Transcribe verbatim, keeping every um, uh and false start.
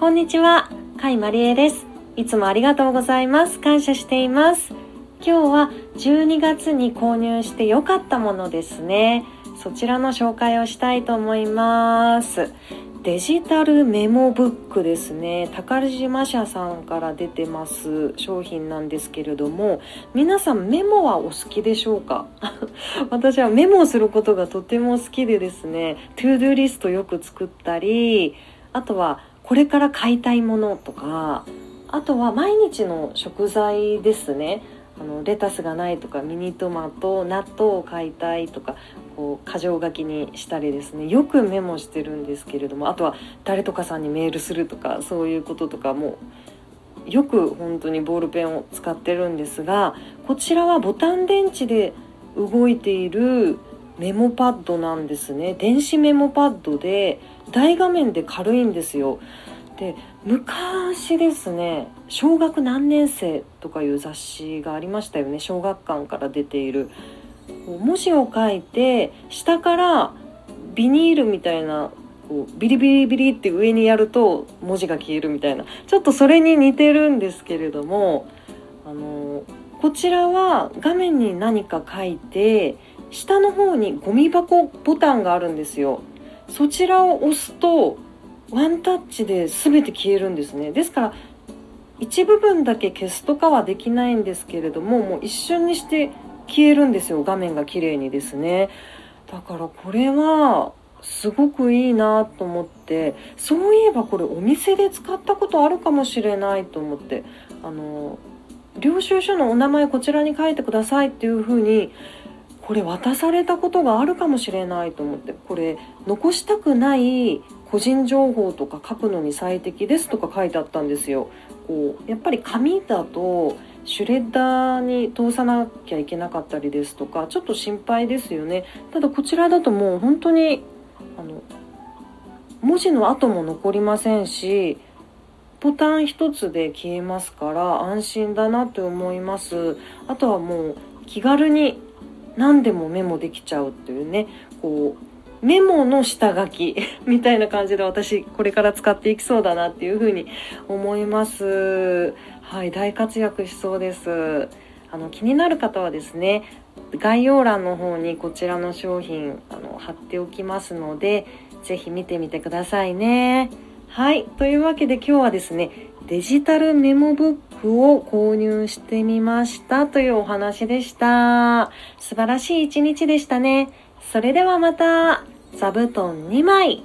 こんにちは、甲斐まりえです。いつもありがとうございます。感謝しています。今日はじゅうにがつに購入して良かったものですね。そちらの紹介をしたいと思います。デジタルメモブックですね。宝島社さんから出てます商品なんですけれども、皆さんメモはお好きでしょうか？私はメモをすることがとても好きでですね、トゥードゥーリストよく作ったり、あとはこれから買いたいものとか、あとは毎日の食材ですね。あのレタスがないとか、ミニトマト、納豆を買いたいとか、こう箇条書きにしたりですね、よくメモしてるんですけれども、あとは誰とかさんにメールするとか、そういうこととかもよく本当にボールペンを使ってるんですが、こちらはボタン電池で動いているメモパッドなんですね。電子メモパッドで大画面で軽いんですよ。で、昔ですね、小学何年生とかいう雑誌がありましたよね。小学館から出ている文字を書いて、下からビニールみたいな、こうビリビリビリって上にやると文字が消えるみたいな、ちょっとそれに似てるんですけれども、あのこちらは画面に何か書いて、下の方にゴミ箱ボタンがあるんですよ。そちらを押すとワンタッチで全て消えるんですね。ですから一部分だけ消すとかはできないんですけれども、もう一瞬にして消えるんですよ。画面が綺麗にですね。だからこれはすごくいいなと思って、そういえばこれお店で使ったことあるかもしれないと思って、あの領収書のお名前こちらに書いてくださいっていうふうにこれ渡されたことがあるかもしれないと思って、これ残したくない個人情報とか書くのに最適ですとか書いてあったんですよ。こうやっぱり紙だとシュレッダーに通さなきゃいけなかったりですとか、ちょっと心配ですよね。ただこちらだともう本当にあの文字の跡も残りませんし、ボタン一つで消えますから安心だなと思います。あとはもう気軽に何でもメモできちゃうっていうね、こうメモの下書きみたいな感じで、私これから使っていきそうだなっていうふうに思います。はい、大活躍しそうです。あの気になる方はですね、概要欄の方にこちらの商品あの貼っておきますので、ぜひ見てみてくださいね。はい、というわけで今日はですね、デジタルメモブックを購入してみましたというお話でした。素晴らしい一日でしたね。それではまた。座布団にまい。